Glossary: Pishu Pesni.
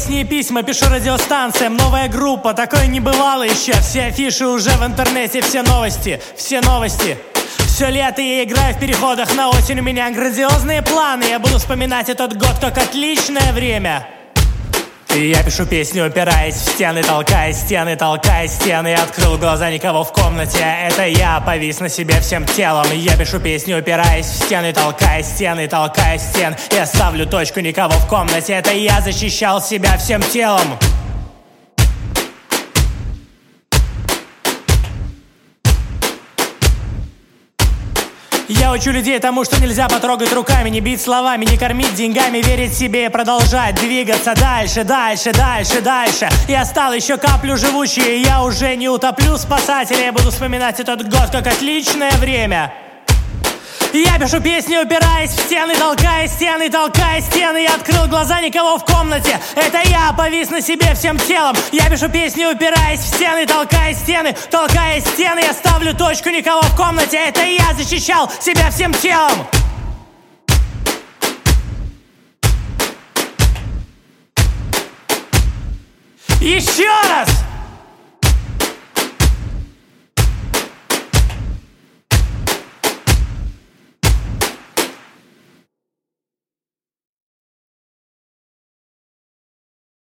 песни и письма пишу радиостанциям. Новая группа, такое не бывало еще. Все афиши уже в интернете, все новости. Все лето я играю в переходах, на осень у меня грандиозные планы. Я буду вспоминать этот год как отличное время. И я пишу песню, упираясь в стены, толкая стены. Я открыл глаза, никого в комнате. Это я повис на себе всем телом. Я пишу песню, упираясь в стены, толкая стены. Я ставлю точку, никого в комнате. Это я защищал себя всем телом. Я учу людей тому, что нельзя потрогать руками, не бить словами, не кормить деньгами, верить себе и продолжать двигаться дальше. Я стал еще каплю живучей, и я уже не утоплю спасателя. Я буду вспоминать этот год как отличное время. Я пишу песни, упираясь в стены, толкая стены. Я открыл глаза, никого в комнате. Это я повис на себе всем телом. Я пишу песни, упираясь в стены, толкая стены. Я ставлю точку, никого в комнате. Это я защищал себя всем телом. Еще раз!